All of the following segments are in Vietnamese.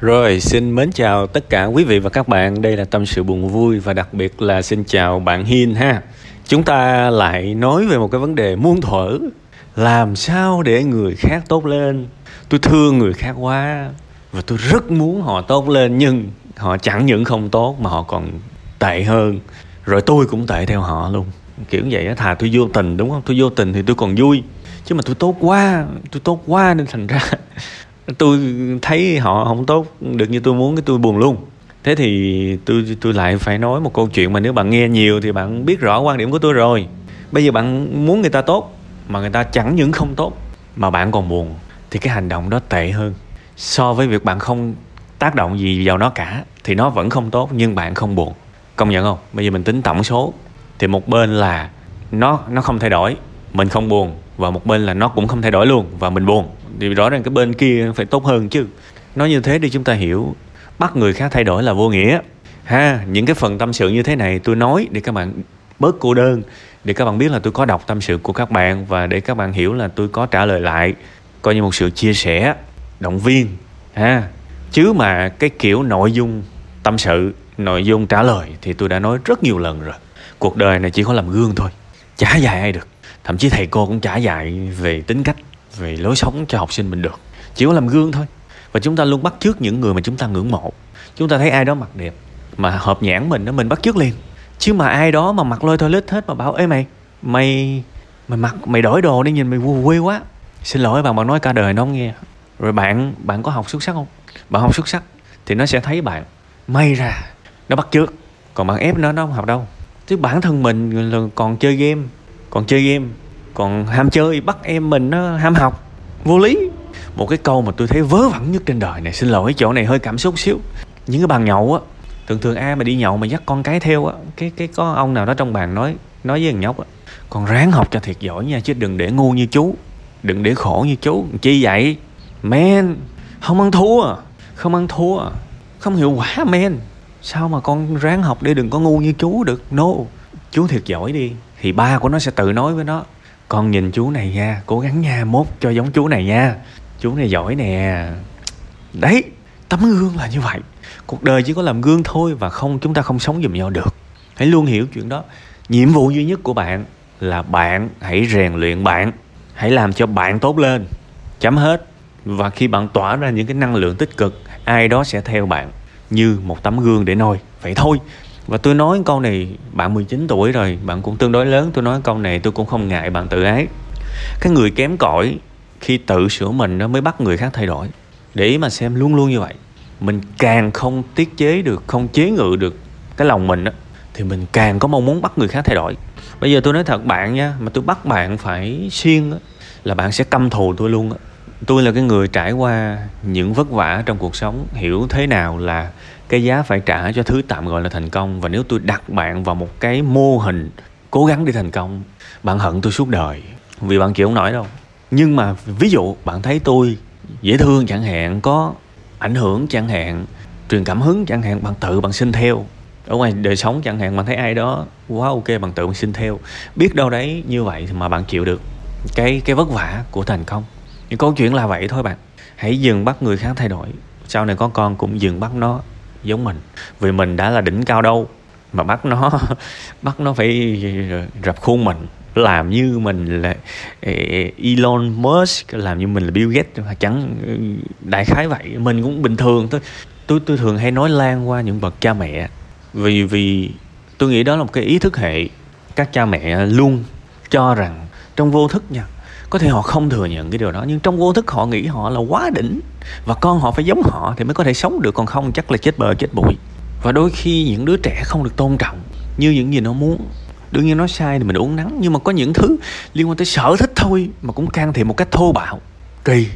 Rồi, xin mến chào tất cả quý vị và các bạn. Đây là Tâm sự buồn vui và đặc biệt là xin chào bạn Hiên ha. Chúng ta lại nói về một cái vấn đề muôn thuở. Làm sao để người khác tốt lên? Tôi thương người khác quá và tôi rất muốn họ tốt lên, nhưng họ chẳng những không tốt mà họ còn tệ hơn. Rồi tôi cũng tệ theo họ luôn. Kiểu vậy á, thà tôi vô tình đúng không? Tôi vô tình thì tôi còn vui. Chứ mà tôi tốt quá nên thành ra tôi thấy họ không tốt được như tôi muốn, cái tôi buồn luôn. Thế thì tôi lại phải nói một câu chuyện mà nếu bạn nghe nhiều thì bạn biết rõ quan điểm của tôi rồi. Bây giờ bạn muốn người ta tốt mà người ta chẳng những không tốt mà bạn còn buồn, thì cái hành động đó tệ hơn so với việc bạn không tác động gì vào nó cả, thì nó vẫn không tốt nhưng bạn không buồn. Công nhận không? Bây giờ mình tính tổng số thì một bên là nó không thay đổi, mình không buồn, và một bên là nó cũng không thay đổi luôn và mình buồn. Thì rõ ràng cái bên kia phải tốt hơn chứ. Nói như thế để chúng ta hiểu, bắt người khác thay đổi là vô nghĩa ha. Những cái phần tâm sự như thế này tôi nói để các bạn bớt cô đơn, để các bạn biết là tôi có đọc tâm sự của các bạn, và để các bạn hiểu là tôi có trả lời lại, coi như một sự chia sẻ, động viên ha. Chứ mà cái kiểu nội dung tâm sự, nội dung trả lời thì tôi đã nói rất nhiều lần rồi. Cuộc đời này chỉ có làm gương thôi, chả dạy ai được. Thậm chí thầy cô cũng chả dạy về tính cách, về lối sống cho học sinh mình được. Chỉ có làm gương thôi. Và chúng ta luôn bắt chước những người mà chúng ta ngưỡng mộ. Chúng ta thấy ai đó mặc đẹp mà hợp nhãn mình đó, mình bắt chước liền. Chứ mà ai đó mà mặc lôi thôi lít hết mà bảo: "Ê mày đổi đồ đi, nhìn mày quê quá." Xin lỗi bạn nói cả đời nó không nghe. Rồi bạn có học xuất sắc không? Bạn học xuất sắc thì nó sẽ thấy bạn, may ra nó bắt chước. Còn bạn ép nó không học đâu. Chứ bản thân mình còn chơi game, còn ham chơi, bắt em mình nó ham học. Vô lý. Một cái câu mà tôi thấy vớ vẩn nhất trên đời này, xin lỗi chỗ này hơi cảm xúc xíu, những cái bàn nhậu á, thường ai mà đi nhậu mà dắt con cái theo á, cái có ông nào đó trong bàn nói với thằng nhóc á: "Con ráng học cho thiệt giỏi nha, chứ đừng để ngu như chú, đừng để khổ như chú." Chi vậy? Men, không ăn thua, không hiệu quả men. Sao mà con ráng học để đừng có ngu như chú được? No, chú thiệt giỏi đi. Thì ba của nó sẽ tự nói với nó: "Con nhìn chú này nha, cố gắng nha, mốt cho giống chú này nha, chú này giỏi nè." Đấy, tấm gương là như vậy. Cuộc đời chỉ có làm gương thôi, và chúng ta không sống giùm nhau được. Hãy luôn hiểu chuyện đó. Nhiệm vụ duy nhất của bạn là bạn hãy rèn luyện bạn, hãy làm cho bạn tốt lên, chấm hết. Và khi bạn tỏa ra những cái năng lượng tích cực, ai đó sẽ theo bạn như một tấm gương để noi. Vậy thôi. Và tôi nói câu này, bạn 19 tuổi rồi, bạn cũng tương đối lớn, tôi nói câu này tôi cũng không ngại bạn tự ái. Cái người kém cỏi khi tự sửa mình nó mới bắt người khác thay đổi. Để ý mà xem, luôn luôn như vậy. Mình càng không tiết chế được, không chế ngự được cái lòng mình đó, thì mình càng có mong muốn bắt người khác thay đổi. Bây giờ tôi nói thật bạn nha, mà tôi bắt bạn phải siêng đó, là bạn sẽ căm thù tôi luôn đó. Tôi là cái người trải qua những vất vả trong cuộc sống, hiểu thế nào là cái giá phải trả cho thứ tạm gọi là thành công. Và nếu tôi đặt bạn vào một cái mô hình cố gắng đi thành công, bạn hận tôi suốt đời, vì bạn chịu không nổi đâu. Nhưng mà ví dụ bạn thấy tôi dễ thương chẳng hạn, có ảnh hưởng chẳng hạn, truyền cảm hứng chẳng hạn, bạn tự bạn xin theo. Ở ngoài đời sống chẳng hạn, bạn thấy ai đó quá ok, bạn tự bạn xin theo. Biết đâu đấy như vậy mà bạn chịu được cái vất vả của thành công. Những câu chuyện là vậy thôi bạn. Hãy dừng bắt người khác thay đổi. Sau này có con cũng dừng bắt nó giống mình. Vì mình đã là đỉnh cao đâu mà bắt nó phải rập khuôn mình, làm như mình là Elon Musk, làm như mình là Bill Gates, chẳng đại khái vậy. Mình cũng bình thường thôi. Tôi thường hay nói lan qua những bậc cha mẹ, vì tôi nghĩ đó là một cái ý thức hệ. Các cha mẹ luôn cho rằng trong vô thức nha, có thể họ không thừa nhận cái điều đó, nhưng trong vô thức họ nghĩ họ là quá đỉnh và con họ phải giống họ thì mới có thể sống được, còn không chắc là chết bờ chết bụi. Và đôi khi những đứa trẻ không được tôn trọng như những gì nó muốn. Đương nhiên nó sai thì mình uốn nắn, nhưng mà có những thứ liên quan tới sở thích thôi mà cũng can thiệp một cách thô bạo, kỳ.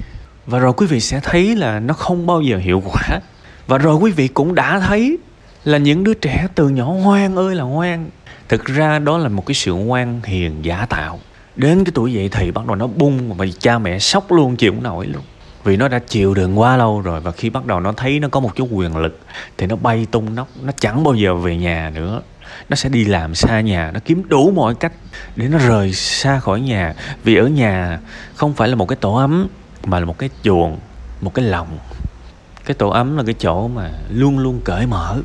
Và rồi quý vị sẽ thấy là nó không bao giờ hiệu quả. Và rồi quý vị cũng đã thấy là những đứa trẻ từ nhỏ ngoan ơi là ngoan, thực ra đó là một cái sự ngoan hiền giả tạo. Đến cái tuổi dậy thì bắt đầu nó bung, mà cha mẹ sốc luôn, chịu không nổi luôn. Vì nó đã chịu đựng quá lâu rồi, và khi bắt đầu nó thấy nó có một chút quyền lực thì nó bay tung nóc, nó chẳng bao giờ về nhà nữa. Nó sẽ đi làm xa nhà, nó kiếm đủ mọi cách để nó rời xa khỏi nhà. Vì ở nhà không phải là một cái tổ ấm mà là một cái chuồng, một cái lồng. Cái tổ ấm là cái chỗ mà luôn luôn cởi mở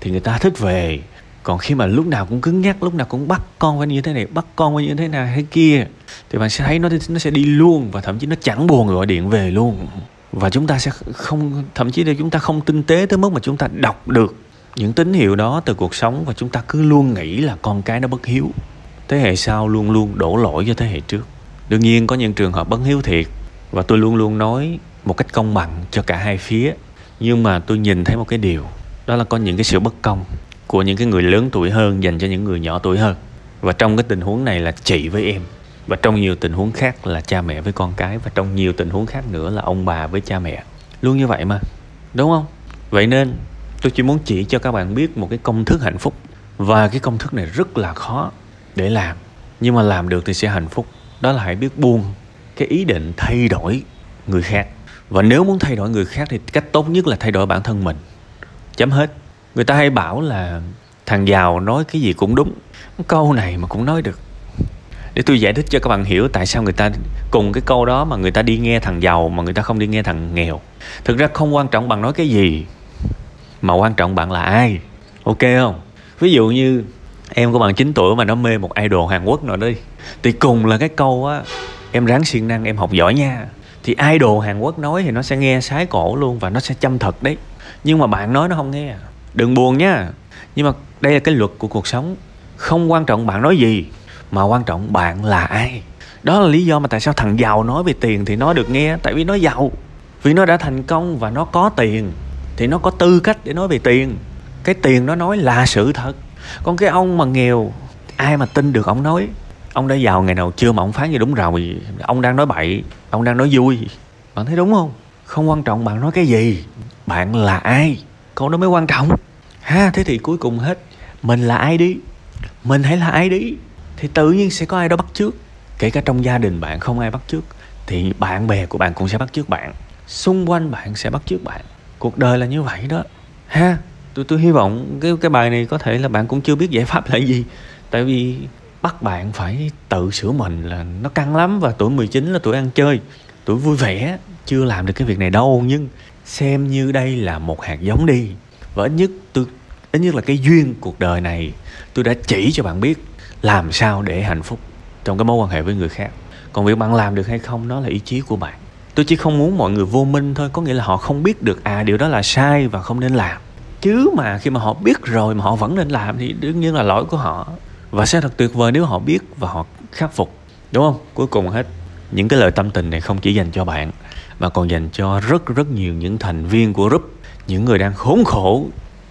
thì người ta thích về. Còn khi mà lúc nào cũng cứng nhắc, lúc nào cũng bắt con phải như thế này, bắt con phải như thế nào thế kia, thì bạn sẽ thấy nó sẽ đi luôn, và thậm chí nó chẳng buồn gọi điện về luôn. Và chúng ta sẽ không, thậm chí là chúng ta không tinh tế tới mức mà chúng ta đọc được những tín hiệu đó từ cuộc sống, và chúng ta cứ luôn nghĩ là con cái nó bất hiếu. Thế hệ sau luôn luôn đổ lỗi cho thế hệ trước. Đương nhiên có những trường hợp bất hiếu thiệt, và tôi luôn luôn nói một cách công bằng cho cả hai phía. Nhưng mà tôi nhìn thấy một cái điều, đó là có những cái sự bất công của những cái người lớn tuổi hơn dành cho những người nhỏ tuổi hơn. Và trong cái tình huống này là chị với em, và trong nhiều tình huống khác là cha mẹ với con cái, và trong nhiều tình huống khác nữa là ông bà với cha mẹ. Luôn như vậy mà, đúng không? Vậy nên tôi chỉ muốn chỉ cho các bạn biết một cái công thức hạnh phúc. Và cái công thức này rất là khó để làm, nhưng mà làm được thì sẽ hạnh phúc. Đó là hãy biết buông cái ý định thay đổi người khác. Và nếu muốn thay đổi người khác thì cách tốt nhất là thay đổi bản thân mình. Chấm hết. Người ta hay bảo là thằng giàu nói cái gì cũng đúng. Câu này mà cũng nói được. Để tôi giải thích cho các bạn hiểu tại sao người ta cùng cái câu đó mà người ta đi nghe thằng giàu mà người ta không đi nghe thằng nghèo. Thực ra không quan trọng bạn nói cái gì, mà quan trọng bạn là ai. Ok không? Ví dụ như em của bạn 9 tuổi mà nó mê một idol Hàn Quốc nào đi, thì cùng là cái câu á, em ráng siêng năng, em học giỏi nha, thì idol Hàn Quốc nói thì nó sẽ nghe sái cổ luôn, và nó sẽ chăm thật đấy. Nhưng mà bạn nói nó không nghe. Đừng buồn nha. Nhưng mà đây là cái luật của cuộc sống. Không quan trọng bạn nói gì, mà quan trọng bạn là ai. Đó là lý do mà tại sao thằng giàu nói về tiền thì nó được nghe. Tại vì nó giàu, vì nó đã thành công và nó có tiền, thì nó có tư cách để nói về tiền. Cái tiền nó nói là sự thật. Còn cái ông mà nghèo, ai mà tin được ông nói. Ông đã giàu ngày nào chưa mà ông phán gì đúng rồi. Ông đang nói bậy, ông đang nói vui. Bạn thấy đúng không? Không quan trọng bạn nói cái gì, bạn là ai. Câu đó mới quan trọng ha. Thế thì cuối cùng hết, mình là ai đi, mình hãy là ai đi, thì tự nhiên sẽ có ai đó bắt chước. Kể cả trong gia đình bạn không ai bắt chước, thì bạn bè của bạn cũng sẽ bắt chước bạn, xung quanh bạn sẽ bắt chước bạn. Cuộc đời là như vậy đó ha. Tôi hy vọng cái bài này có thể là bạn cũng chưa biết giải pháp là gì. Tại vì bắt bạn phải tự sửa mình là nó căng lắm. Và tuổi 19 là tuổi ăn chơi, tuổi vui vẻ, chưa làm được cái việc này đâu. Nhưng xem như đây là một hạt giống đi. Và ít nhất là cái duyên cuộc đời này, tôi đã chỉ cho bạn biết làm sao để hạnh phúc trong cái mối quan hệ với người khác. Còn việc bạn làm được hay không, nó là ý chí của bạn. Tôi chỉ không muốn mọi người vô minh thôi. Có nghĩa là họ không biết được điều đó là sai và không nên làm. Chứ mà khi mà họ biết rồi mà họ vẫn nên làm thì đương nhiên là lỗi của họ. Và sẽ thật tuyệt vời nếu họ biết và họ khắc phục, đúng không? Cuối cùng hết, những cái lời tâm tình này không chỉ dành cho bạn, mà còn dành cho rất nhiều những thành viên của group, những người đang khốn khổ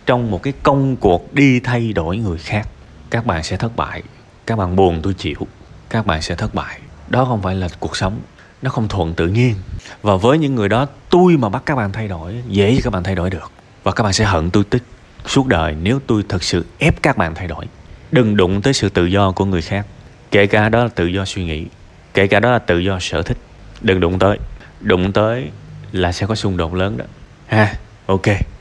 trong một cái công cuộc đi thay đổi người khác. Các bạn sẽ thất bại. Các bạn buồn tôi chịu. Các bạn sẽ thất bại. Đó không phải là cuộc sống. Nó không thuận tự nhiên. Và với những người đó, tôi mà bắt các bạn thay đổi, dễ cho các bạn thay đổi được. Và các bạn sẽ hận tôi tích suốt đời nếu tôi thật sự ép các bạn thay đổi. Đừng đụng tới sự tự do của người khác. Kể cả đó là tự do suy nghĩ, kể cả đó là tự do sở thích. Đừng đụng tới. Đụng tới là sẽ có xung đột lớn đó ha. Ok.